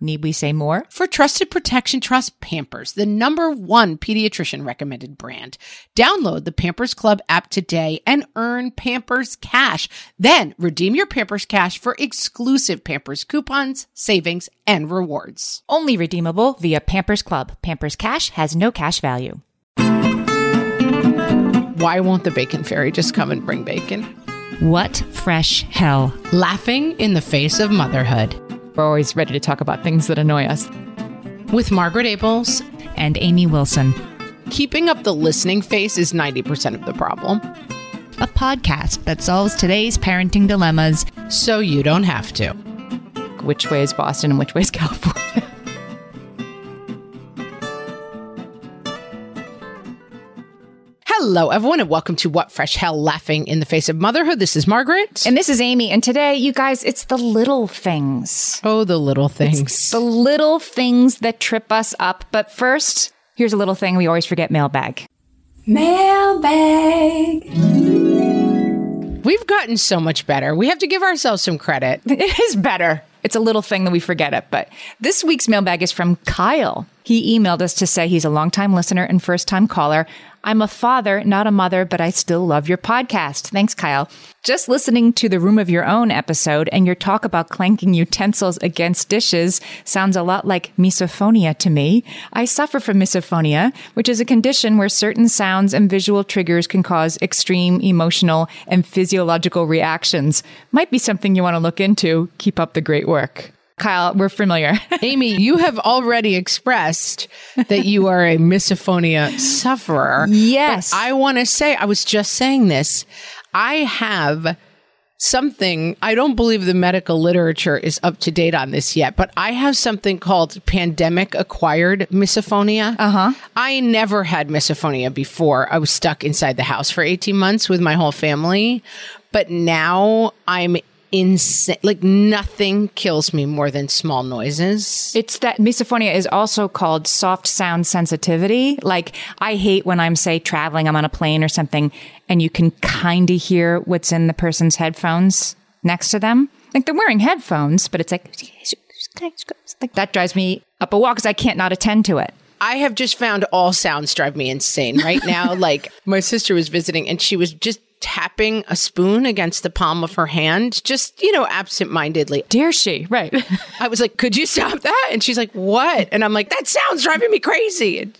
Need we say more? For trusted protection, trust Pampers, the #1 pediatrician recommended brand. Download the Pampers Club app today and earn Pampers Cash. Then redeem your Pampers Cash for exclusive Pampers coupons, savings, and rewards. Only redeemable via Pampers Club. Pampers Cash has no cash value. Why won't the bacon fairy just come and bring bacon? What fresh hell? Laughing in the face of motherhood. We're always ready to talk about things that annoy us. With Margaret Aples and Amy Wilson. Keeping up the listening face is 90% of the problem. A podcast that solves today's parenting dilemmas so you don't have to. Which way is Boston and which way is California? Hello, everyone, and welcome to What Fresh Hell, Laughing in the Face of Motherhood. This is Margaret. And this is Amy. And today, you guys, it's the little things. Oh, the little things. It's the little things that trip us up. But first, here's a little thing we always forget, mailbag. Mailbag. We've gotten so much better. We have to give ourselves some credit. It is better. It's a little thing that we forget it. But this week's mailbag is from Kyle. He emailed us to say he's a longtime listener and first-time caller. I'm a father, not a mother, but I still love your podcast. Thanks, Kyle. Just listening to the Room of Your Own episode and your talk about clanking utensils against dishes sounds a lot like misophonia to me. I suffer from misophonia, which is a condition where certain sounds and visual triggers can cause extreme emotional and physiological reactions. Might be something you want to look into. Keep up the great work. Kyle, we're familiar. Amy, you have already expressed that you are a misophonia sufferer. Yes. But I want to say, I was just saying this. I have something, I don't believe the medical literature is up to date on this yet, but I have something called pandemic acquired misophonia. I never had misophonia before. I was stuck inside the house for 18 months with my whole family. But now I'm insane. Like, nothing kills me more than small noises. It's that misophonia is also called soft sound sensitivity. Like, I hate when I'm, say, traveling, I'm on a plane or something, and you can kind of hear what's in the person's headphones next to them. Like, they're wearing headphones, but it's like that drives me up a wall because I can't not attend to it. I have just found all sounds drive me insane right now. Like, my sister was visiting and she was just tapping a spoon against the palm of her hand, just, you know, absentmindedly. Dare she? Right. I was like, could you stop that? And she's like, what? And I'm like, that sound's driving me crazy.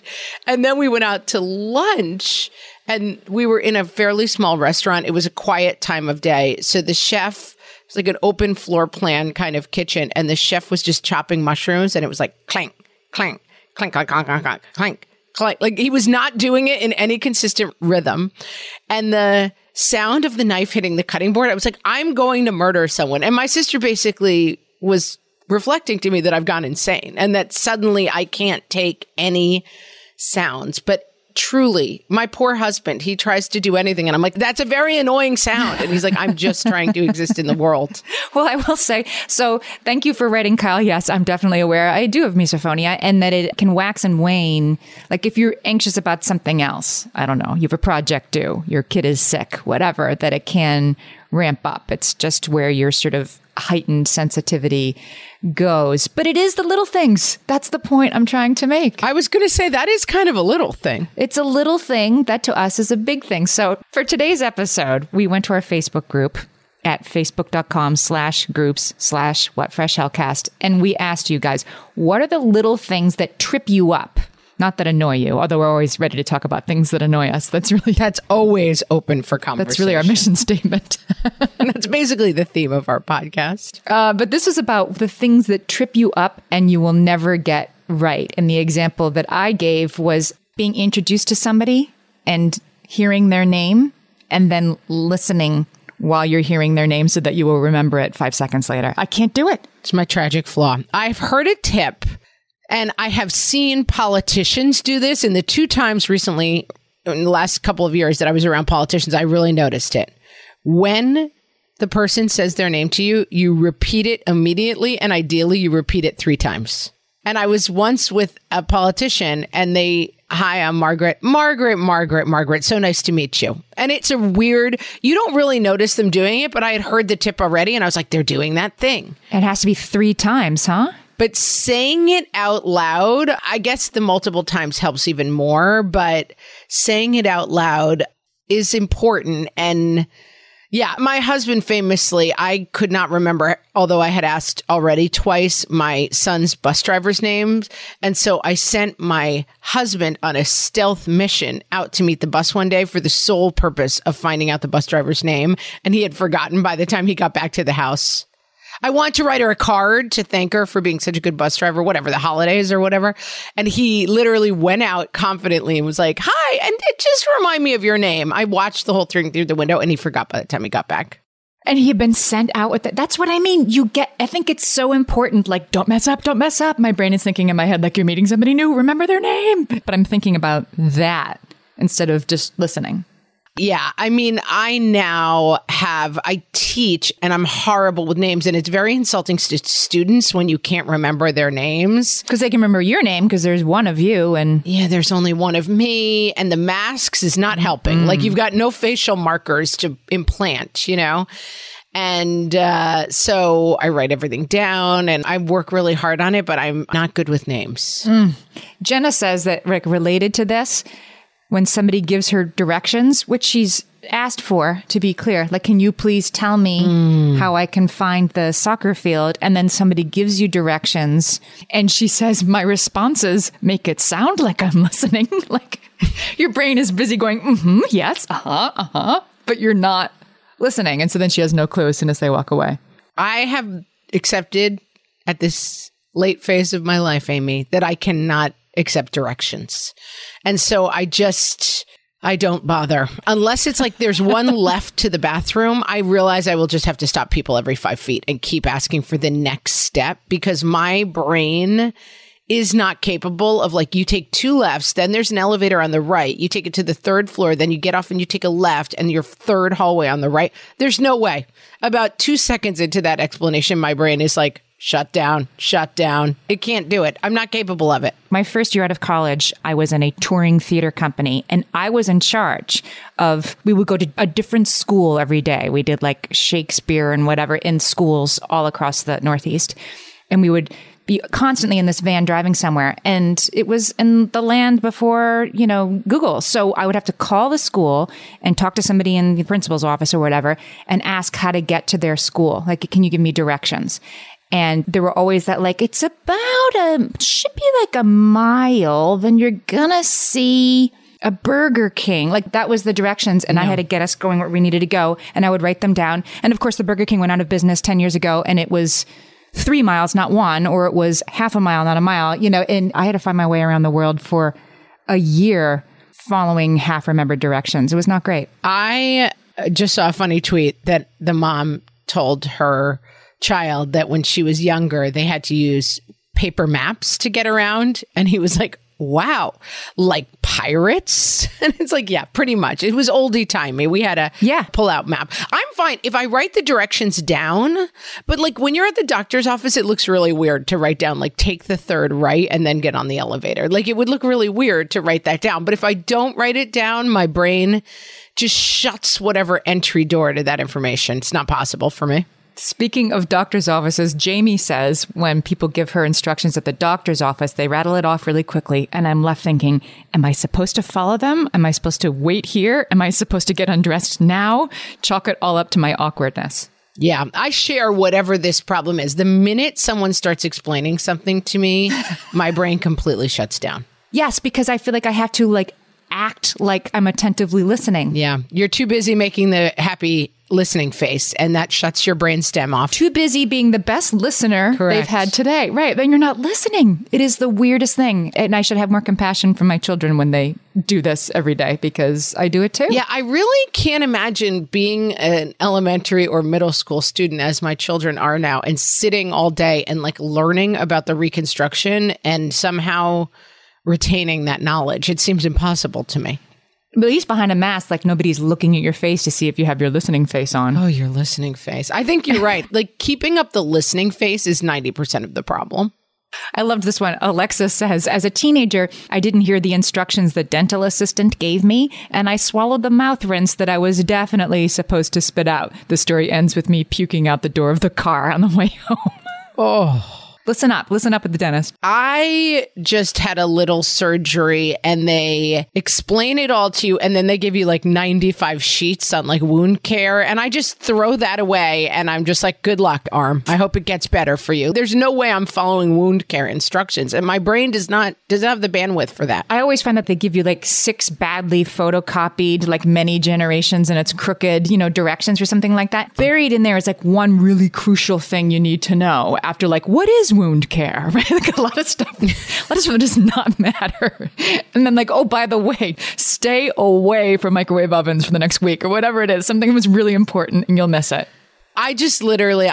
And then we went out to lunch and we were in a fairly small restaurant. It was a quiet time of day. So the chef, it's like an open floor plan kind of kitchen. And the chef was just chopping mushrooms and it was like clank, clank, clank, clank, clank, clank, clank, clank, clank. Like, he was not doing it in any consistent rhythm. And the sound of the knife hitting the cutting board, I was like, I'm going to murder someone. And my sister basically was reflecting to me that I've gone insane and that suddenly I can't take any sounds. But truly, my poor husband, he tries to do anything. And I'm like, that's a very annoying sound. And he's like, I'm just trying to exist in the world. Well, I will say, so thank you for writing, Kyle. Yes, I'm definitely aware I do have misophonia and that it can wax and wane. Like, if you're anxious about something else, I don't know, you have a project due, your kid is sick, whatever, that it can ramp up. It's just where you're sort of heightened sensitivity goes. But it is the little things. That's the point I'm trying to make. I was going to say that is kind of a little thing. It's a little thing that to us is a big thing. So for today's episode, we went to our Facebook group at facebook.com/groups/whatfreshhellcast. And we asked you guys, what are the little things that trip you up? Not that annoy you, although we're always ready to talk about things that annoy us. That's always open for conversation. That's really our mission statement. That's basically the theme of our podcast. But this is about the things that trip you up and you will never get right. And the example that I gave was being introduced to somebody and hearing their name and then listening while you're hearing their name so that you will remember it 5 seconds later. I can't do it. It's my tragic flaw. I've heard a tip, and I have seen politicians do this. And the two times recently, in the last couple of years that I was around politicians, I really noticed it. When the person says their name to you, you repeat it immediately. And ideally, you repeat it 3 times. And I was once with a politician and they, hi, I'm Margaret. Margaret, Margaret, Margaret. So nice to meet you. And it's a weird, you don't really notice them doing it, but I had heard the tip already. And I was like, they're doing that thing. It has to be 3 times, huh? But saying it out loud, I guess the multiple times helps even more, but saying it out loud is important. And yeah, my husband famously, I could not remember, although I had asked already twice, my son's bus driver's names. And so I sent my husband on a stealth mission out to meet the bus one day for the sole purpose of finding out the bus driver's name. And he had forgotten by the time he got back to the house. I want to write her a card to thank her for being such a good bus driver, whatever, the holidays or whatever. And he literally went out confidently and was like, hi, and just remind me of your name. I watched the whole thing through the window and he forgot by the time he got back. And he had been sent out with it. That's what I mean. I think it's so important. Like, don't mess up, don't mess up. My brain is thinking in my head, like, you're meeting somebody new, remember their name. But I'm thinking about that instead of just listening. Yeah, I mean, I teach and I'm horrible with names, and it's very insulting to students when you can't remember their names. Because they can remember your name because there's one of you, and yeah, there's only one of me, and the masks is not helping. Like, you've got no facial markers to implant, you know? And so I write everything down and I work really hard on it, but I'm not good with names. Jenna says that, Rick, related to this, when somebody gives her directions, which she's asked for, to be clear, like, can you please tell me how I can find the soccer field? And then somebody gives you directions and she says, my responses make it sound like I'm listening. Like, your brain is busy going, yes, but you're not listening. And so then she has no clue as soon as they walk away. I have accepted at this late phase of my life, Amy, that I cannot accept directions. And so I don't bother. Unless it's like there's one left to the bathroom, I realize I will just have to stop people every 5 feet and keep asking for the next step, because my brain is not capable of, like, you take 2 lefts, then there's an elevator on the right, you take it to the 3rd floor, then you get off and you take a left and your 3rd hallway on the right. There's no way. About 2 seconds into that explanation, my brain is like, shut down. It can't do it. I'm not capable of it. My first year out of college, I was in a touring theater company, and I was in charge of, we would go to a different school every day. We did like Shakespeare and whatever in schools all across the Northeast. And we would be constantly in this van driving somewhere. And it was in the land before, you know, Google. So I would have to call the school and talk to somebody in the principal's office or whatever and ask how to get to their school. Like, can you give me directions? And there were always that, like, it's about should be like a mile, then you're gonna see a Burger King. Like, that was the directions. And I had to get us going where we needed to go. And I would write them down. And of course, the Burger King went out of business 10 years ago. And it was 3 miles, not one, or it was half a mile, not a mile, you know. And I had to find my way around the world for a year following half-remembered directions. It was not great. I just saw a funny tweet that the mom told her child that when she was younger, they had to use paper maps to get around. And he was like, wow, like pirates? And it's like, yeah, pretty much. It was oldie timey. We had a pull-out map. I'm fine if I write the directions down, but like when you're at the doctor's office, it looks really weird to write down, like, take the 3rd right and then get on the elevator. Like, it would look really weird to write that down. But if I don't write it down, my brain just shuts whatever entry door to that information. It's not possible for me. Speaking of doctor's offices, Jamie says when people give her instructions at the doctor's office, they rattle it off really quickly. And I'm left thinking, am I supposed to follow them? Am I supposed to wait here? Am I supposed to get undressed now? Chalk it all up to my awkwardness. Yeah, I share whatever this problem is. The minute someone starts explaining something to me, my brain completely shuts down. Yes, because I feel like I have to like act like I'm attentively listening. Yeah. You're too busy making the happy listening face, and that shuts your brainstem off. Too busy being the best listener Correct. They've had today. Right. Then you're not listening. It is the weirdest thing. And I should have more compassion for my children when they do this every day, because I do it too. Yeah. I really can't imagine being an elementary or middle school student, as my children are now, and sitting all day and like learning about the Reconstruction and somehow retaining that knowledge. It seems impossible to me. But at least behind a mask, like nobody's looking at your face to see if you have your listening face on. Oh, your listening face. I think you're right. Like keeping up the listening face is 90% of the problem. I loved this one. Alexa says, as a teenager, I didn't hear the instructions the dental assistant gave me, and I swallowed the mouth rinse that I was definitely supposed to spit out. The story ends with me puking out the door of the car on the way home. Oh. Listen up at the dentist. I just had a little surgery and they explain it all to you. And then they give you like 95 sheets on like wound care. And I just throw that away. And I'm just like, good luck, arm. I hope it gets better for you. There's no way I'm following wound care instructions. And my brain doesn't have the bandwidth for that. I always find that they give you like 6 badly photocopied, like many generations and it's crooked, you know, directions or something like that. Buried in there is like one really crucial thing you need to know after like, what is wound care, right? Like a lot of stuff does not matter. And then like, oh, by the way, stay away from microwave ovens for the next week or whatever it is. Something was really important and you'll miss it. I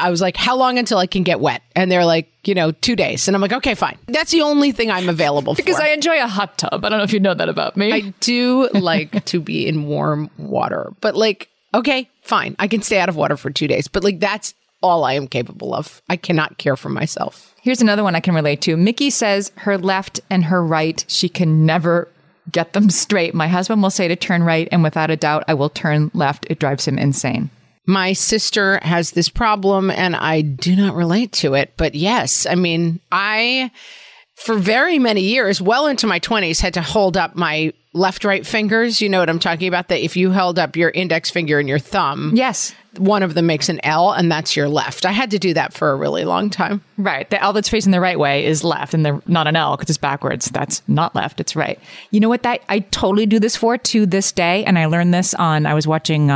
was like, how long until I can get wet? And they're like, 2 days. And I'm like, okay, fine. That's the only thing I'm available for. Because I enjoy a hot tub. I don't know if you know that about me. I do like to be in warm water, but like, okay, fine. I can stay out of water for 2 days, but like that's all I am capable of. I cannot care for myself. Here's another one I can relate to. Mickey says her left and her right, she can never get them straight. My husband will say to turn right, and without a doubt, I will turn left. It drives him insane. My sister has this problem, and I do not relate to it. But yes, I mean, I, for very many years, well into my 20s, had to hold up my left, right fingers. You know what I'm talking about? That if you held up your index finger and your thumb. Yes. One of them makes an L and that's your left. I had to do that for a really long time. Right. The L that's facing the right way is left and they're not an L because it's backwards. That's not left. It's right. You know what that I totally do this for to this day. And I learned this I was watching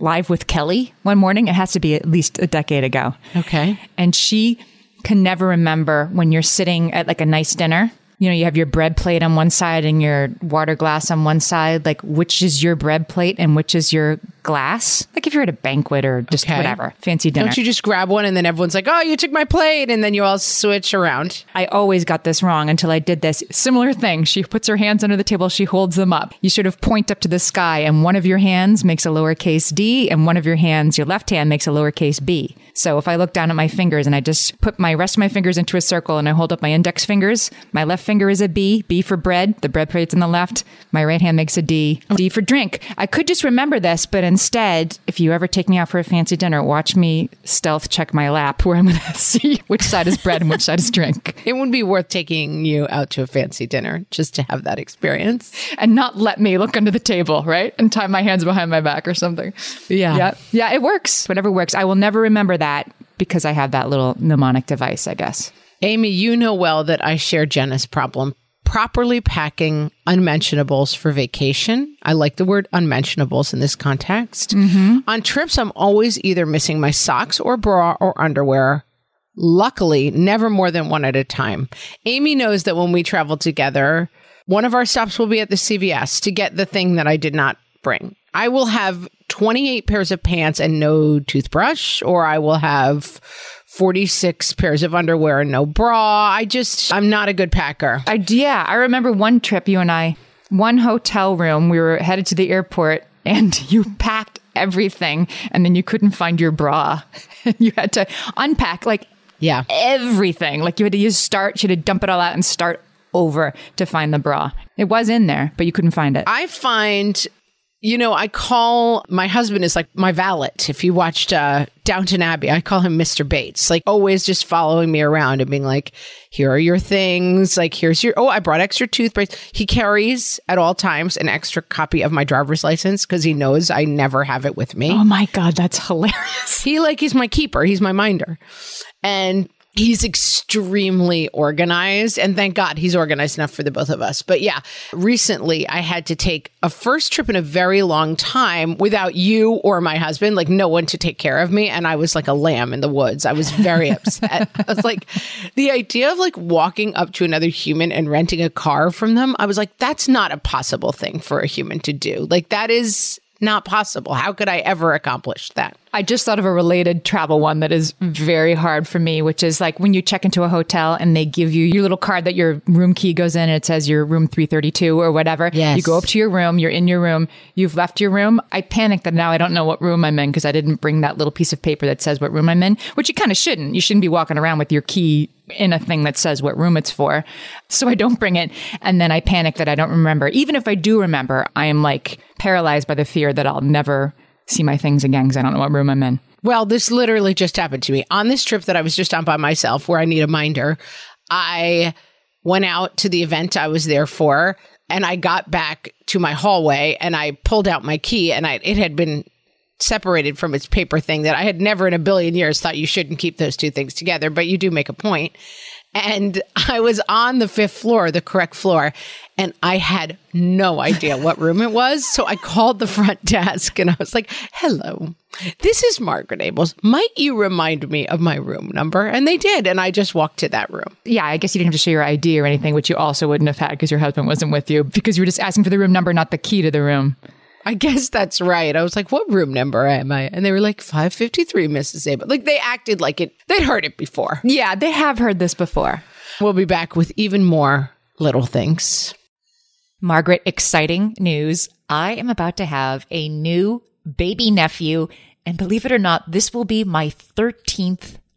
Live with Kelly one morning. It has to be at least a decade ago. Okay. And she can never remember when you're sitting at like a nice dinner. You know, you have your bread plate on one side and your water glass on one side, like which is your bread plate and which is your glass? Like if you're at a banquet or just whatever, fancy dinner. Don't you just grab one and then everyone's like, oh, you took my plate. And then you all switch around. I always got this wrong until I did this similar thing. She puts her hands under the table. She holds them up. You sort of point up to the sky and one of your hands makes a lowercase d and one of your hands, your left hand makes a lowercase b. So if I look down at my fingers and I just put my rest of my fingers into a circle and I hold up my index fingers, my left finger is a B for bread, the bread plate's on the left, my right hand makes a D for drink. I could just remember this, but instead, if you ever take me out for a fancy dinner, watch me stealth check my lap where I'm going to see which side is bread and which side is drink. It wouldn't be worth taking you out to a fancy dinner just to have that experience. And not let me look under the table, right? And tie my hands behind my back or something. Yeah, it works. Whatever works. I will never remember that because I have that little mnemonic device, I guess. Amy, you know well that I share Jenna's problem. Properly packing unmentionables for vacation. I like the word unmentionables in this context. Mm-hmm. On trips, I'm always either missing my socks or bra or underwear. Luckily, never more than one at a time. Amy knows that when we travel together, one of our stops will be at the CVS to get the thing that I did not bring. I will have 28 pairs of pants and no toothbrush, or I will have 46 pairs of underwear and no bra. I'm not a good packer. I remember one trip, you and I, one hotel room, we were headed to the airport and you packed everything and then you couldn't find your bra. You had to unpack everything. Like you had to dump it all out and start over to find the bra. It was in there, but you couldn't find it. I find... I call my husband is like my valet. If you watched Downton Abbey, I call him Mr. Bates, like always just following me around and being like, here are your things. Like, I brought extra toothpaste. He carries at all times an extra copy of my driver's license because he knows I never have it with me. Oh my God, that's hilarious. He's my keeper. He's my minder. And He's extremely organized, and thank God he's organized enough for the both of us. But yeah, recently I had to take a first trip in a very long time without you or my husband, like no one to take care of me. And I was like a lamb in the woods. I was very upset. I was like, the idea of like walking up to another human and renting a car from them, I was like, that's not a possible thing for a human to do. Like that is not possible. How could I ever accomplish that? I just thought of a related travel one that is very hard for me, which is like when you check into a hotel and they give you your little card that your room key goes in and it says your room 332 or whatever. Yes. You go up to your room, you're in your room, you've left your room. I panic that now I don't know what room I'm in because I didn't bring that little piece of paper that says what room I'm in, which you kind of shouldn't. You shouldn't be walking around with your key in a thing that says what room it's for. So I don't bring it. And then I panic that I don't remember. Even if I do remember, I am like paralyzed by the fear that I'll never see my things again because I don't know what room I'm in. Well, this literally just happened to me. On this trip that I was just on by myself where I need a minder, I went out to the event I was there for and I got back to my hallway and I pulled out my key and it had been separated from its paper thing that I had never in a billion years thought you shouldn't keep those two things together, but you do make a point. And I was on the fifth floor, the correct floor, and I had no idea what room it was. So I called the front desk and I was like, hello, this is Margaret Abels. Might you remind me of my room number? And they did. And I just walked to that room. Yeah, I guess you didn't have to show your ID or anything, which you also wouldn't have had because your husband wasn't with you because you were just asking for the room number, not the key to the room. I guess that's right. I was like, what room number am I? And they were like, 553, Mrs. Abel. Like they acted like it. They'd heard it before. Yeah, they have heard this before. We'll be back with even more little things. Margaret, exciting news. I am about to have a new baby nephew. And believe it or not, this will be my 13th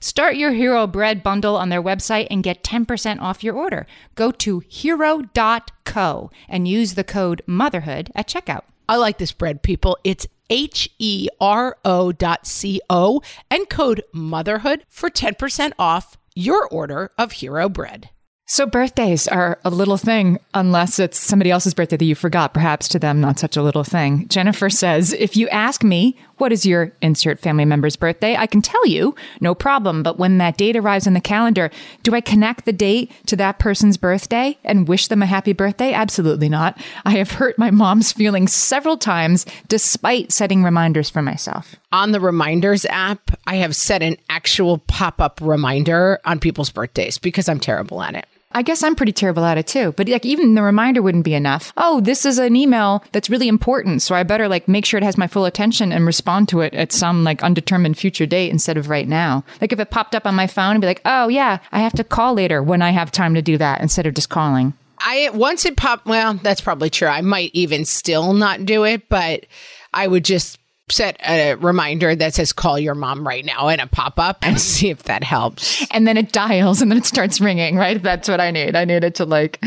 Start your Hero Bread bundle on their website and get 10% off your order. Go to hero.co and use the code MOTHERHOOD at checkout. I like this bread, people. It's hero.co and code MOTHERHOOD for 10% off your order of Hero Bread. So birthdays are a little thing, unless it's somebody else's birthday that you forgot. Perhaps to them, not such a little thing. Jennifer says, if you ask me What is your insert family member's birthday? I can tell you, no problem. But when that date arrives on the calendar, do I connect the date to that person's birthday and wish them a happy birthday? Absolutely not. I have hurt my mom's feelings several times despite setting reminders for myself. On the reminders app, I have set an actual pop-up reminder on people's birthdays because I'm terrible at it. I guess I'm pretty terrible at it too, but like even the reminder wouldn't be enough. Oh, this is an email that's really important, so I better like make sure it has my full attention and respond to it at some like undetermined future date instead of right now. Like if it popped up on my phone and be like, oh yeah, I have to call later when I have time to do that instead of just calling. Well, that's probably true. I might even still not do it, but I would just set a reminder that says call your mom right now and a pop-up and see if that helps. And then it dials and then it starts ringing, right? That's what I need. I need it to like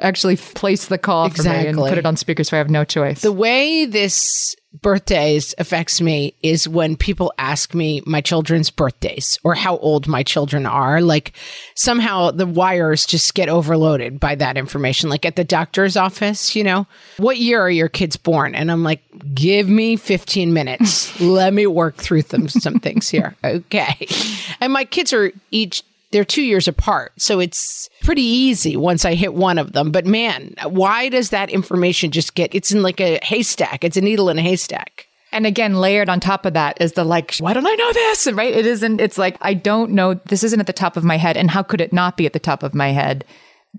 actually place the call for me and put it on speaker so I have no choice. The way this birthdays affects me is when people ask me my children's birthdays or how old my children are. Like somehow the wires just get overloaded by that information. Like at the doctor's office, you know, what year are your kids born? And I'm like, give me 15 minutes. Let me work through some things here. Okay. And my kids are they're 2 years apart. So it's pretty easy once I hit one of them. But man, why does that information just it's in like a haystack. It's a needle in a haystack. And again, layered on top of that is the like, why don't I know this? Right? It's like, I don't know. This isn't at the top of my head. And how could it not be at the top of my head?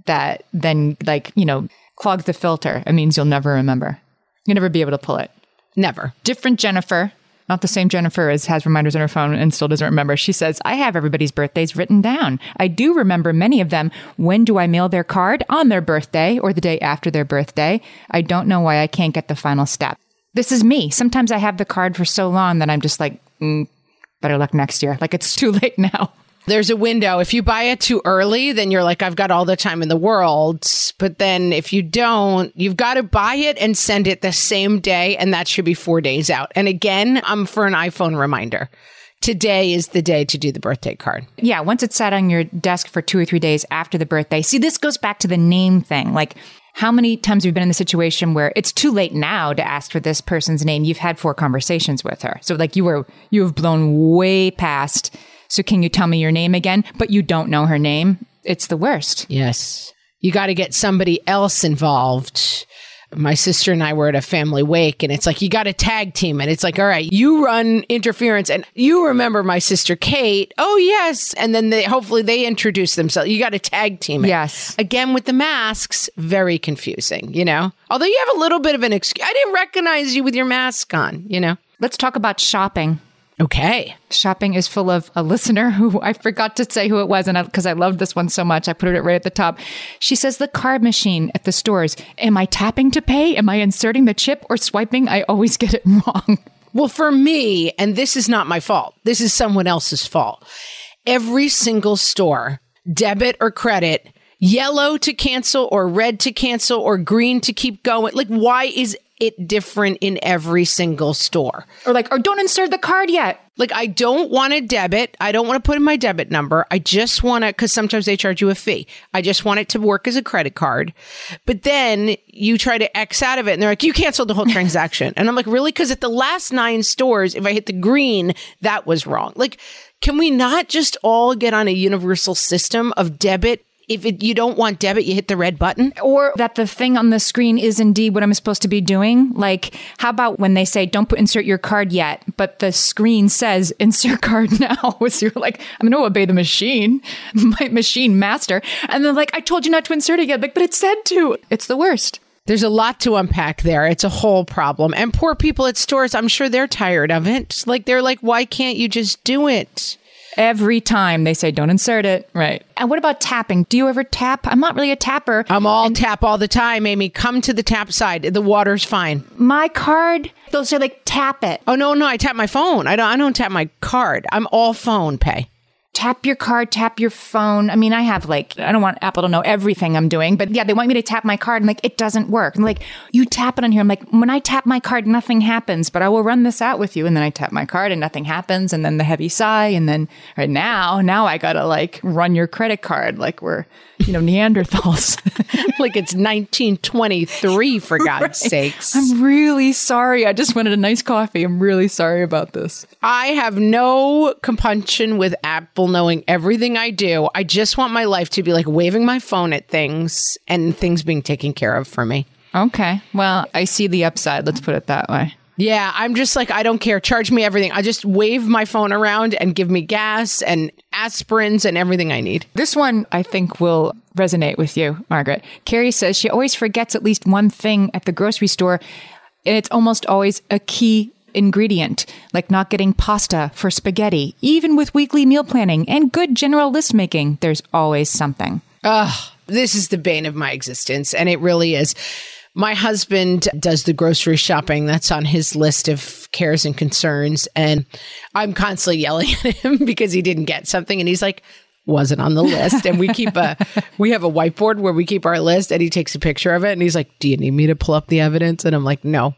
That then like, you know, clogs the filter. It means you'll never remember. You'll never be able to pull it. Never. Different Jennifer. Not the same Jennifer as has reminders on her phone and still doesn't remember. She says, I have everybody's birthdays written down. I do remember many of them. When do I mail their card? On their birthday or the day after their birthday. I don't know why I can't get the final step. This is me. Sometimes I have the card for so long that I'm just like, better luck next year. Like it's too late now. There's a window. If you buy it too early, then you're like, I've got all the time in the world. But then if you don't, you've got to buy it and send it the same day. And that should be 4 days out. And again, I'm for an iPhone reminder. Today is the day to do the birthday card. Yeah. Once it's sat on your desk for 2 or 3 days after the birthday. See, this goes back to the name thing. Like how many times we've been in the situation where it's too late now to ask for this person's name. You've had 4 conversations with her. So like you have blown way past. So can you tell me your name again? But you don't know her name. It's the worst. Yes. You got to get somebody else involved. My sister and I were at a family wake and it's like, you got to tag team. And it's like, all right, you run interference. And you remember my sister, Kate. Oh, yes. And then hopefully they introduce themselves. You got to tag team it. Yes. Again, with the masks, very confusing, you know, although you have a little bit of an excuse. I didn't recognize you with your mask on, you know. Let's talk about shopping. Okay. Shopping is full of a listener who I forgot to say who it was, and because I loved this one so much, I put it right at the top. She says, the card machine at the stores. Am I tapping to pay? Am I inserting the chip or swiping? I always get it wrong. Well, for me, and this is not my fault. This is someone else's fault. Every single store, debit or credit, yellow to cancel or red to cancel or green to keep going. Like, why is it different in every single store? Or don't insert the card yet. Like, I don't want to debit. I don't want to put in my debit number. I just want to, because sometimes they charge you a fee. I just want it to work as a credit card. But then you try to X out of it and they're like, you canceled the whole transaction. And I'm like, really? Because at the last 9 stores, if I hit the green, that was wrong. Like, can we not just all get on a universal system of debit? If you don't want debit, you hit the red button. Or that the thing on the screen is indeed what I'm supposed to be doing. Like, how about when they say, don't insert your card yet, but the screen says, insert card now. So you're like, I'm going to obey the machine, my machine master. And they're like, I told you not to insert it yet. Like, but it said to. It's the worst. There's a lot to unpack there. It's a whole problem. And poor people at stores, I'm sure they're tired of it. Like, they're like, why can't you just do it? Every time they say, don't insert it. Right. And what about tapping? Do you ever tap? I'm not really a tapper. Tap all the time, Amy. Come to the tap side. The water's fine. My card, they'll say like, tap it. Oh, no, I tap my phone. I don't tap my card. I'm all phone pay. tap your card, tap your phone. I mean, I have like, I don't want Apple to know everything I'm doing, but yeah, they want me to tap my card. I'm like, it doesn't work. I'm like, you tap it on here. I'm like, when I tap my card, nothing happens, but I will run this out with you. And then I tap my card and nothing happens. And then the heavy sigh. And then right now I got to like run your credit card. Like we're, Neanderthals. Like it's 1923 for God's sakes. I'm really sorry. I just wanted a nice coffee. I'm really sorry about this. I have no compunction with Apple knowing everything I do. I just want my life to be like waving my phone at things and things being taken care of for me. Okay. Well, I see the upside. Let's put it that way. Yeah. I'm just like, I don't care. Charge me everything. I just wave my phone around and give me gas and aspirins and everything I need. This one, I think, will resonate with you, Margaret. Carrie says she always forgets at least one thing at the grocery store. It's almost always a key ingredient, like not getting pasta for spaghetti. Even with weekly meal planning and good general list making, there's always something. Ugh, this is the bane of my existence. And it really is. My husband does the grocery shopping. That's on his list of cares and concerns. And I'm constantly yelling at him because he didn't get something. And he's like, wasn't on the list. And we have a whiteboard where we keep our list and he takes a picture of it. And he's like, do you need me to pull up the evidence? And I'm like, no.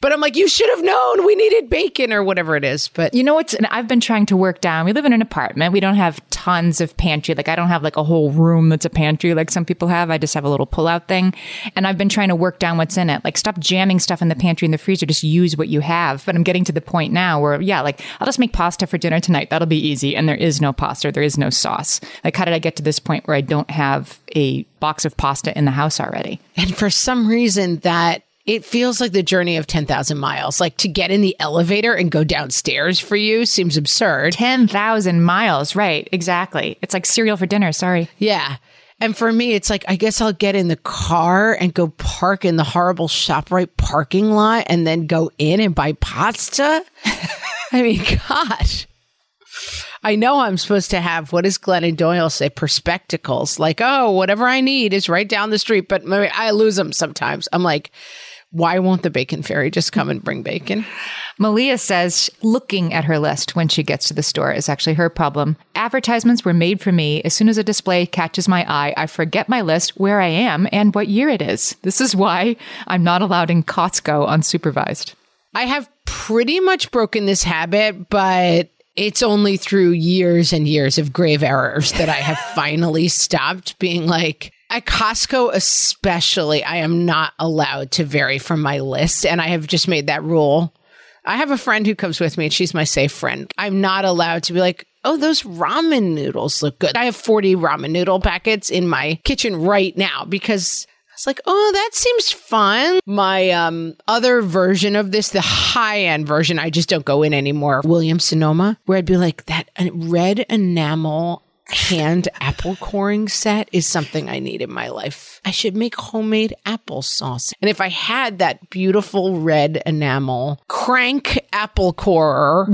But I'm like, you should have known we needed bacon or whatever it is. But you know what's, and I've been trying to work down. We live in an apartment. We don't have tons of pantry. Like I don't have like a whole room that's a pantry like some people have. I just have a little pull-out thing. And I've been trying to work down what's in it. Like stop jamming stuff in the pantry and the freezer. Just use what you have. But I'm getting to the point now where, yeah, like I'll just make pasta for dinner tonight. That'll be easy. And there is no pasta. There is no sauce. Like how did I get to this point where I don't have a box of pasta in the house already? And for some reason that it feels like the journey of 10,000 miles. Like to get in the elevator and go downstairs for you seems absurd. 10,000 miles. Right. Exactly. It's like cereal for dinner. Sorry. Yeah. And for me, it's like, I guess I'll get in the car and go park in the horrible ShopRite parking lot and then go in and buy pasta. I mean, gosh. I know I'm supposed to have, what does Glennon Doyle say, perspectacles. Like, oh, whatever I need is right down the street. But I lose them sometimes. I'm like, why won't the bacon fairy just come and bring bacon? Malia says looking at her list when she gets to the store is actually her problem. Advertisements were made for me. As soon as a display catches my eye, I forget my list, where I am, and what year it is. This is why I'm not allowed in Costco unsupervised. I have pretty much broken this habit, but it's only through years and years of grave errors that I have finally stopped being like, at Costco especially, I am not allowed to vary from my list. And I have just made that rule. I have a friend who comes with me and she's my safe friend. I'm not allowed to be like, oh, those ramen noodles look good. I have 40 ramen noodle packets in my kitchen right now because it's like, oh, that seems fun. My other version of this, the high-end version, I just don't go in anymore. Williams-Sonoma, where I'd be like, that red enamel canned apple coring set is something I need in my life. I should make homemade applesauce. And if I had that beautiful red enamel crank apple corer,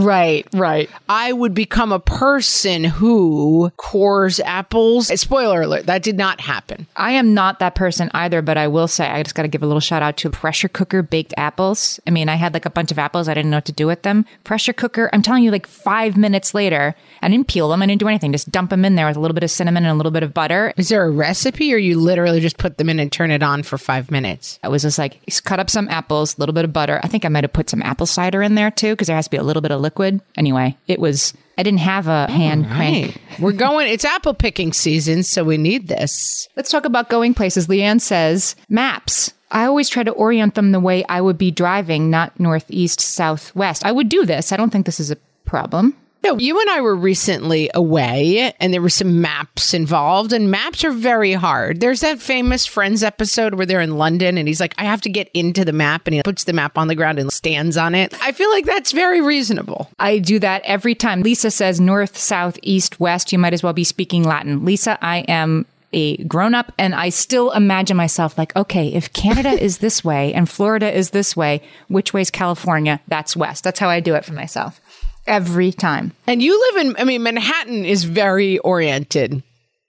right, I would become a person who cores apples. Spoiler alert, that did not happen. I am not that person either, but I will say, I just got to give a little shout out to pressure cooker baked apples. I mean, I had like a bunch of apples. I didn't know what to do with them. Pressure cooker, I'm telling you, like 5 minutes later, I didn't peel them. I didn't do anything. Just dump them in there with a little bit of cinnamon and a little bit of butter. Is there a recipe or you literally just put them in and turn it on for 5 minutes? I was just like, cut up some apples, a little bit of butter. I think I might have put some apple cider in there too because there has to be a little bit of liquid. Anyway, it was, I didn't have a hand crank. We're going, it's apple picking season, so we need this. Let's talk about going places. Leanne says, maps. I always try to orient them the way I would be driving, not northeast, southwest. I would do this. I don't think this is a problem. No, you and I were recently away and there were some maps involved and maps are very hard. There's that famous Friends episode where they're in London and he's like, I have to get into the map and he puts the map on the ground and stands on it. I feel like that's very reasonable. I do that every time. Lisa says north, south, east, west. You might as well be speaking Latin. Lisa, I am a grown-up and I still imagine myself like, okay, if Canada is this way and Florida is this way, which way's California? That's west. That's how I do it for myself. Every time. And you live in, Manhattan is very oriented.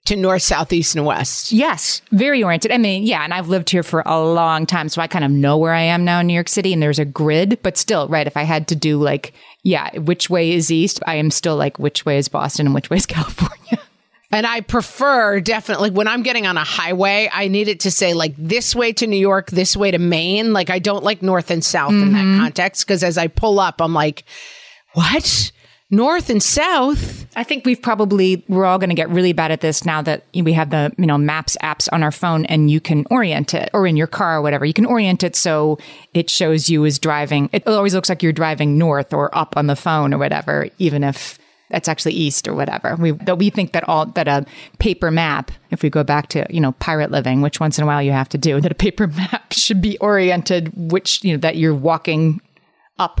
to north, south, east, and west. Yes, very oriented. I mean, yeah, and I've lived here for a long time, so I kind of know where I am now in New York City, and there's a grid, but still, right, if I had to do like, yeah, which way is east, I am still like, which way is Boston and which way is California? And I prefer definitely when I'm getting on a highway, I need it to say like this way to New York, this way to Maine. Like I don't like north and south in that context, because as I pull up, I'm like, what? North and south? I think we're all going to get really bad at this now that we have the, you know, maps apps on our phone and you can orient it, or in your car or whatever. You can orient it so it shows you as driving. It always looks like you're driving north or up on the phone or whatever, even if that's actually east or whatever. We think that a paper map, if we go back to, you know, pirate living, which once in a while you have to do, that a paper map should be oriented, which, you know, that you're walking up.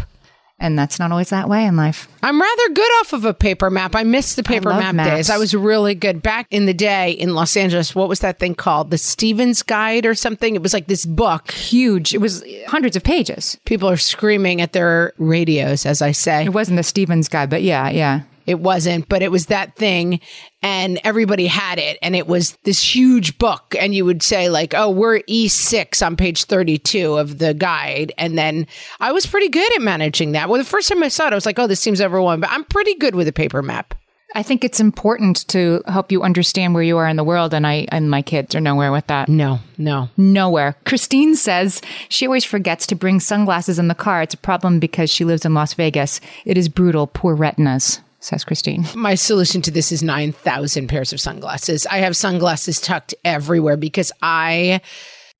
And that's not always that way in life. I'm rather good off of a paper map. I miss the paper map days. I was really good back in the day in Los Angeles. What was that thing called? The Stevens Guide or something? It was like this book. Huge. It was hundreds of pages. People are screaming at their radios, as I say. It wasn't the Stevens Guide, but yeah, yeah. It wasn't, but it was that thing, and everybody had it, and it was this huge book, and you would say like, oh, we're E6 on page 32 of the guide, and then I was pretty good at managing that. Well, the first time I saw it, I was like, oh, this seems overwhelming, but I'm pretty good with a paper map. I think it's important to help you understand where you are in the world, and my kids are nowhere with that. No. Nowhere. Christine says she always forgets to bring sunglasses in the car. It's a problem because she lives in Las Vegas. It is brutal. Poor retinas. Says Christine. My solution to this is 9,000 pairs of sunglasses. I have sunglasses tucked everywhere because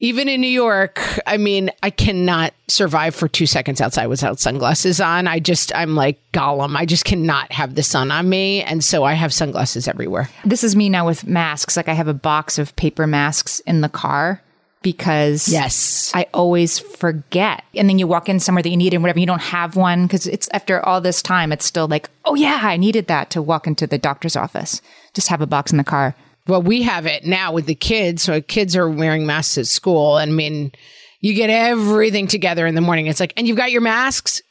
even in New York, I mean, I cannot survive for 2 seconds outside without sunglasses on. I'm like Gollum. I just cannot have the sun on me. And so I have sunglasses everywhere. This is me now with masks. Like I have a box of paper masks in the car. Because yes. I always forget. And then you walk in somewhere that you need and whatever, you don't have one. Because it's after all this time, it's still like, oh yeah, I needed that to walk into the doctor's office. Just have a box in the car. Well, we have it now with the kids. So kids are wearing masks at school. And I mean, you get everything together in the morning. It's like, and you've got your masks?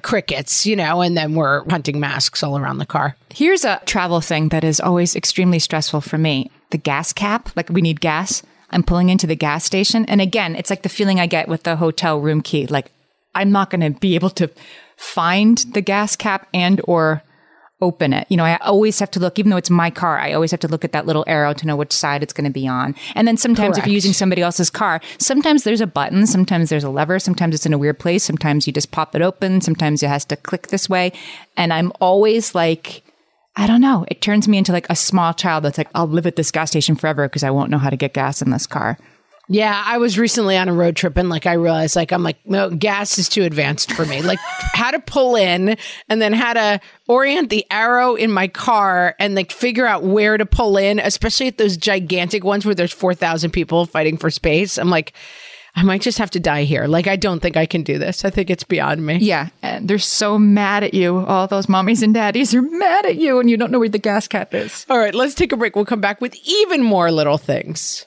Crickets, you know, and then we're hunting masks all around the car. Here's a travel thing that is always extremely stressful for me. The gas cap, like we need gas. I'm pulling into the gas station. And again, it's like the feeling I get with the hotel room key. Like, I'm not going to be able to find the gas cap and or open it. You know, I always have to look, even though it's my car, I always have to look at that little arrow to know which side it's going to be on. And then sometimes Correct. If you're using somebody else's car, sometimes there's a button, sometimes there's a lever, sometimes it's in a weird place, sometimes you just pop it open, sometimes it has to click this way. And I'm always like, I don't know. It turns me into like a small child that's like, I'll live at this gas station forever because I won't know how to get gas in this car. Yeah, I was recently on a road trip and like I realized like I'm like, no, gas is too advanced for me. Like how to pull in and then how to orient the arrow in my car and like figure out where to pull in, especially at those gigantic ones where there's 4,000 people fighting for space. I'm like, I might just have to die here. Like, I don't think I can do this. I think it's beyond me. Yeah. And they're so mad at you. All those mommies and daddies are mad at you and you don't know where the gas cap is. All right, let's take a break. We'll come back with even more little things.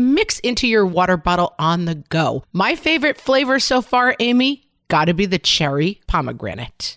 mix into your water bottle on the go. My favorite flavor so far, Amy, gotta be the cherry pomegranate.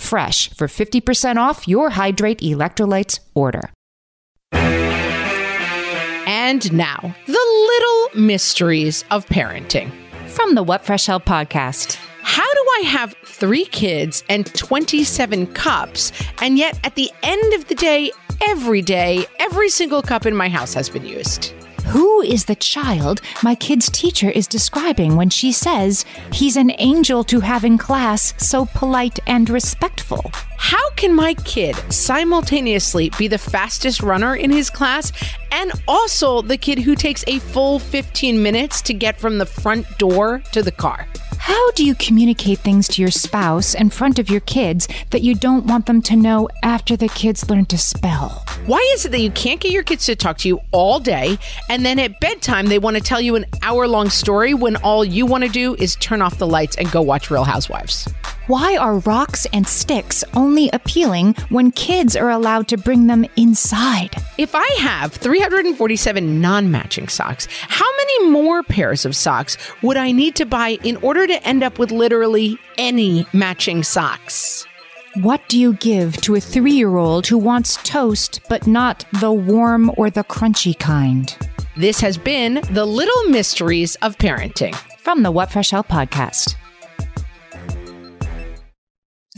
for 50% off your Hydrate electrolytes order. And now, the little mysteries of parenting. From the What Fresh Hell podcast. How do I have 3 kids and 27 cups, and yet at the end of the day, every single cup in my house has been used? Who is the child my kid's teacher is describing when she says he's an angel to have in class, so polite and respectful? How can my kid simultaneously be the fastest runner in his class and also the kid who takes a full 15 minutes to get from the front door to the car? How do you communicate things to your spouse in front of your kids that you don't want them to know after the kids learn to spell? Why is it that you can't get your kids to talk to you all day, and then at bedtime they want to tell you an hour-long story when all you want to do is turn off the lights and go watch Real Housewives? Why are rocks and sticks only appealing when kids are allowed to bring them inside? If I have 347 non-matching socks, how many more pairs of socks would I need to buy in order to end up with literally any matching socks? What do you give to a 3-year-old who wants toast but not the warm or the crunchy kind? This has been The Little Mysteries of Parenting from the What Fresh Hell podcast.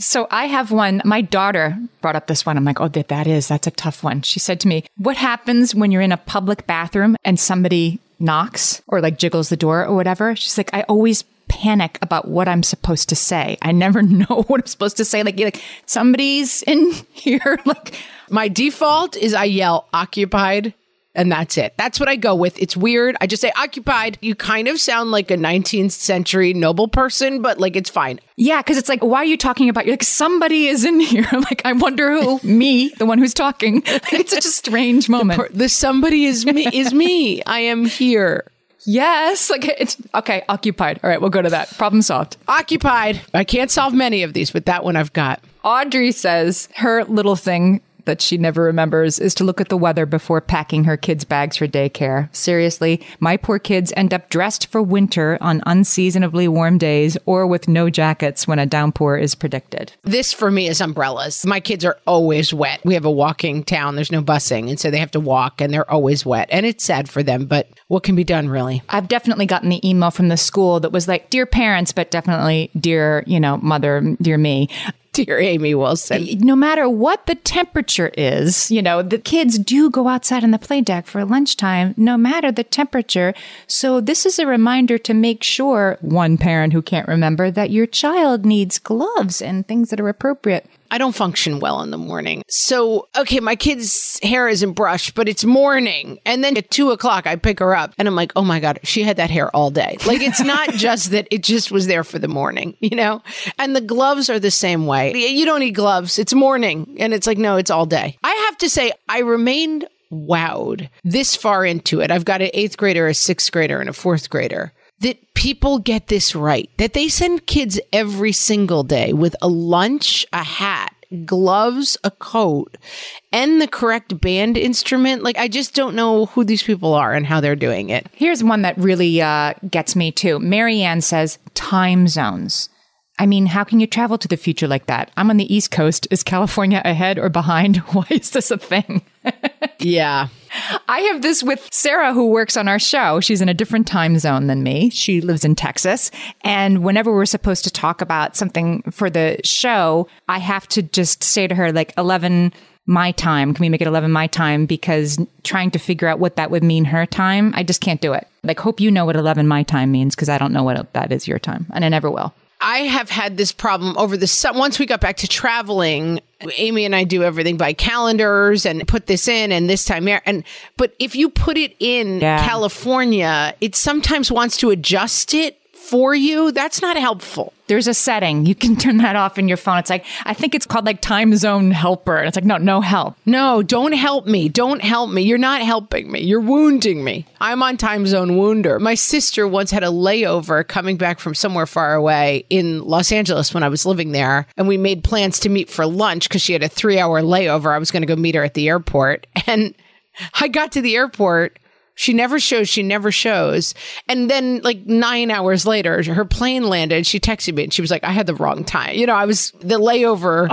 So I have one. My daughter brought up this one. I'm like, oh, that's a tough one. She said to me, what happens when you're in a public bathroom and somebody knocks or like jiggles the door or whatever? She's like, I always panic about what I'm supposed to say. I never know what I'm supposed to say. Like somebody's in here. Like, my default is I yell occupied. And that's it. That's what I go with. It's weird. I just say occupied. You kind of sound like a 19th century noble person, but like, it's fine. Yeah, because it's like, why are you talking about? You're like, somebody is in here. I'm like, I wonder who. Me, the one who's talking. It's such a strange moment. The somebody is me. I am here. Yes. Like, it's okay. Occupied. All right. We'll go to that. Problem solved. Occupied. I can't solve many of these, but that one I've got. Audrey says her little thing that she never remembers is to look at the weather before packing her kids' bags for daycare. Seriously, my poor kids end up dressed for winter on unseasonably warm days or with no jackets when a downpour is predicted. This for me is umbrellas. My kids are always wet. We have a walking town. There's no busing. And so they have to walk and they're always wet. And it's sad for them, but what can be done really? I've definitely gotten the email from the school that was like, dear parents, but definitely dear, mother, dear me. Dear Amy Wilson. No matter what the temperature is, the kids do go outside on the play deck for lunchtime, no matter the temperature. So this is a reminder to make sure, one parent who can't remember, that your child needs gloves and things that are appropriate. I don't function well in the morning. So, okay, my kid's hair isn't brushed, but it's morning. And then at 2:00, I pick her up and I'm like, oh my God, she had that hair all day. Like, it's not just that it just was there for the morning, And the gloves are the same way. You don't need gloves. It's morning. And it's like, no, it's all day. I have to say, I remained wowed this far into it. I've got an 8th grader, a 6th grader, and a 4th grader. That people get this right, that they send kids every single day with a lunch, a hat, gloves, a coat, and the correct band instrument. Like, I just don't know who these people are and how they're doing it. Here's one that really gets me too. Marianne says, time zones. I mean, how can you travel to the future like that? I'm on the East Coast. Is California ahead or behind? Why is this a thing? Yeah. I have this with Sarah, who works on our show. She's in a different time zone than me. She lives in Texas. And whenever we're supposed to talk about something for the show, I have to just say to her, like, 11 my time. Can we make it 11 my time? Because trying to figure out what that would mean her time, I just can't do it. Like, hope you know what 11 my time means, because I don't know what that is your time. And I never will. I have had this problem over the summer. Once we got back to traveling, Amy and I do everything by calendars and put this in and this time there. But if you put it in California, it sometimes wants to adjust it for you. That's not helpful. There's a setting. You can turn that off in your phone. It's like, I think it's called like time zone helper. And it's like, no help. No, don't help me. Don't help me. You're not helping me. You're wounding me. I'm on time zone wounder. My sister once had a layover coming back from somewhere far away in Los Angeles when I was living there. And we made plans to meet for lunch because she had a 3-hour layover. I was going to go meet her at the airport. And I got to the airport. She never shows. And then like 9 hours later, her plane landed. She texted me and she was like, I had the wrong time. You know, the layover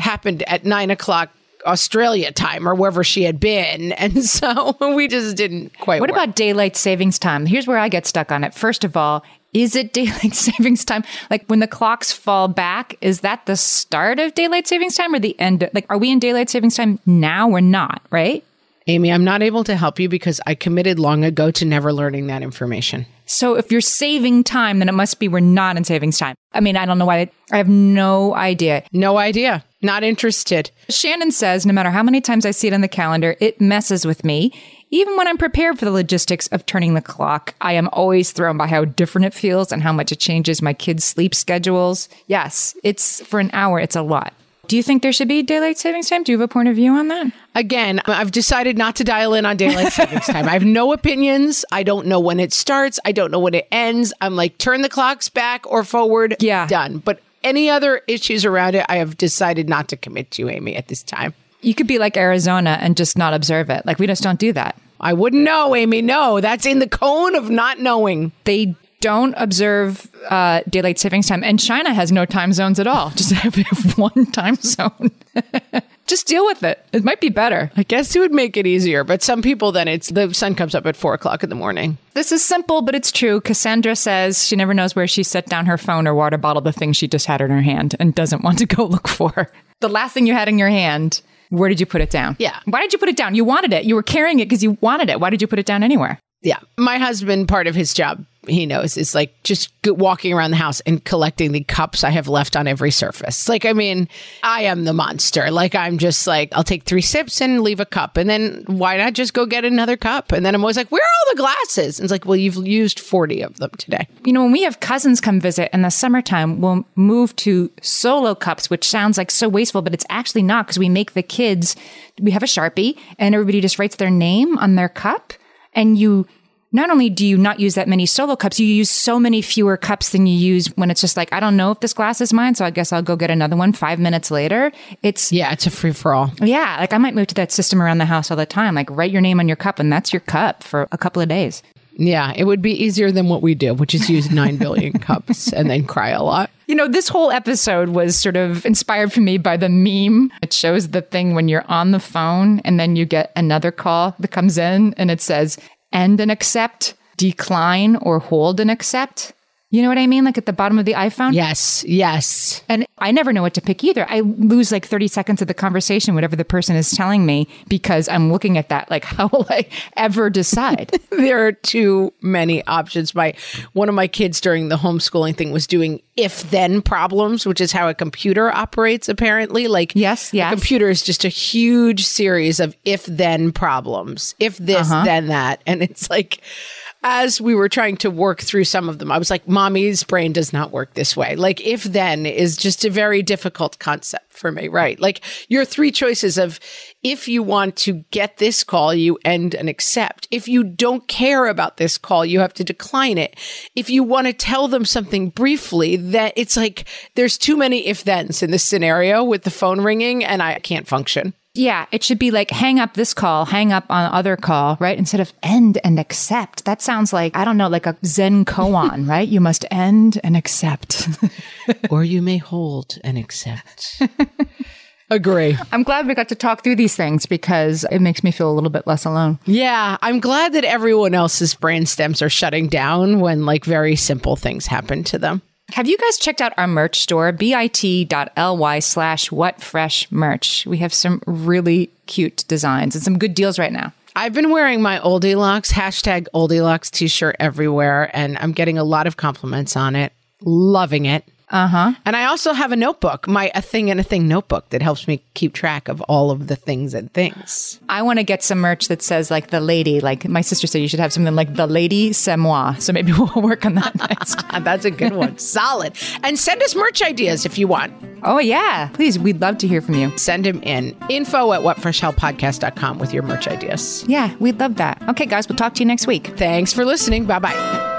happened at 9:00 Australia time or wherever she had been. And so we just didn't quite work. What about daylight savings time? Here's where I get stuck on it. First of all, is it daylight savings time? Like when the clocks fall back, is that the start of daylight savings time or the end? Like, are we in daylight savings time now? We're not, right? Amy, I'm not able to help you because I committed long ago to never learning that information. So if you're saving time, then it must be we're not in savings time. I mean, I don't know why. I have no idea. No idea. Not interested. Shannon says, no matter how many times I see it on the calendar, it messes with me. Even when I'm prepared for the logistics of turning the clock, I am always thrown by how different it feels and how much it changes my kids' sleep schedules. Yes, it's for an hour. It's a lot. Do you think there should be daylight savings time? Do you have a point of view on that? Again, I've decided not to dial in on daylight savings time. I have no opinions. I don't know when it starts. I don't know when it ends. I'm like, turn the clocks back or forward. Yeah. Done. But any other issues around it, I have decided not to commit to, Amy, at this time. You could be like Arizona and just not observe it. Like, we just don't do that. I wouldn't know, Amy. No, that's in the cone of not knowing. They don't observe daylight savings time. And China has no time zones at all. Just have one time zone. Just deal with it. It might be better. I guess it would make it easier. But some people, then it's the sun comes up at 4:00 in the morning. This is simple, but it's true. Cassandra says she never knows where she set down her phone or water bottle, the thing she just had in her hand and doesn't want to go look for. The last thing you had in your hand, where did you put it down? Yeah. Why did you put it down? You wanted it. You were carrying it because you wanted it. Why did you put it down anywhere? Yeah. My husband, part of his job, he knows, is like just walking around the house and collecting the cups I have left on every surface. Like, I mean, I am the monster. Like, I'm just like, I'll take 3 sips and leave a cup. And then why not just go get another cup? And then I'm always like, where are all the glasses? And it's like, well, you've used 40 of them today. You know, when we have cousins come visit in the summertime, we'll move to solo cups, which sounds like so wasteful, but it's actually not, because we make the kids, we have a Sharpie and everybody just writes their name on their cup. And you, not only do you not use that many solo cups, you use so many fewer cups than you use when it's just like, I don't know if this glass is mine, so I guess I'll go get another one 5 minutes later. It's a free-for-all. Yeah, like I might move to that system around the house all the time. Like, write your name on your cup and that's your cup for a couple of days. Yeah, it would be easier than what we do, which is use 9 billion cups and then cry a lot. You know, this whole episode was sort of inspired for me by the meme. It shows the thing when you're on the phone and then you get another call that comes in and it says, end and accept, decline, or hold and accept. You know what I mean? Like at the bottom of the iPhone? Yes, yes. And I never know what to pick either. I lose like 30 seconds of the conversation, whatever the person is telling me, because I'm looking at that like, how will I ever decide? There are too many options. One of my kids during the homeschooling thing was doing if-then problems, which is how a computer operates, apparently. Like, yes. A computer is just a huge series of if-then problems. If this, then that. And it's like, as we were trying to work through some of them, I was like, mommy's brain does not work this way. Like, if then is just a very difficult concept for me, right? Like, your 3 choices of, if you want to get this call, you end and accept. If you don't care about this call, you have to decline it. If you want to tell them something briefly, that it's like, there's too many if-thens in this scenario with the phone ringing, and I can't function. Yeah, it should be like, hang up this call, hang up on other call, right? Instead of end and accept. That sounds like, I don't know, like a Zen koan, right? You must end and accept. Or you may hold and accept. Agree. I'm glad we got to talk through these things because it makes me feel a little bit less alone. Yeah. I'm glad that everyone else's brain stems are shutting down when like very simple things happen to them. Have you guys checked out our merch store, bit.ly/whatfreshmerch? We have some really cute designs and some good deals right now. I've been wearing my Oldilocks, #Oldilocks t-shirt everywhere, and I'm getting a lot of compliments on it. Loving it. Uh-huh. And I also have a notebook, my A Thing and a Thing notebook that helps me keep track of all of the things and things. I want to get some merch that says like the lady, like my sister said you should have something like the lady c'est moi. So maybe we'll work on that next. That's a good one. Solid. And send us merch ideas if you want. Oh, yeah. Please. We'd love to hear from you. Send them in. info@whatfreshhellpodcast.com with your merch ideas. Yeah, we'd love that. Okay, guys, we'll talk to you next week. Thanks for listening. Bye-bye.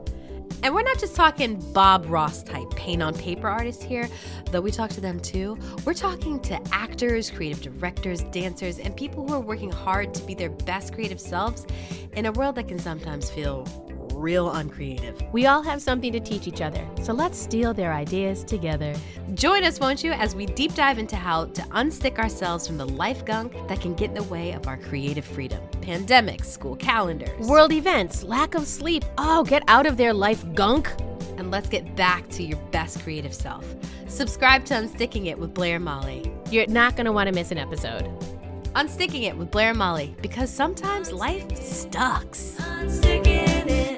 And we're not just talking Bob Ross type paint on paper artists here, though we talk to them too. We're talking to actors, creative directors, dancers, and people who are working hard to be their best creative selves in a world that can sometimes feel real uncreative. We all have something to teach each other, so let's steal their ideas together. Join us, won't you, as we deep dive into how to unstick ourselves from the life gunk that can get in the way of our creative freedom. Pandemics, school calendars, world events, lack of sleep. Oh, get out of their life gunk. And let's get back to your best creative self. Subscribe to Unsticking It with Blair and Molly. You're not going to want to miss an episode. Unsticking It with Blair and Molly, because sometimes life sucks. Unsticking It.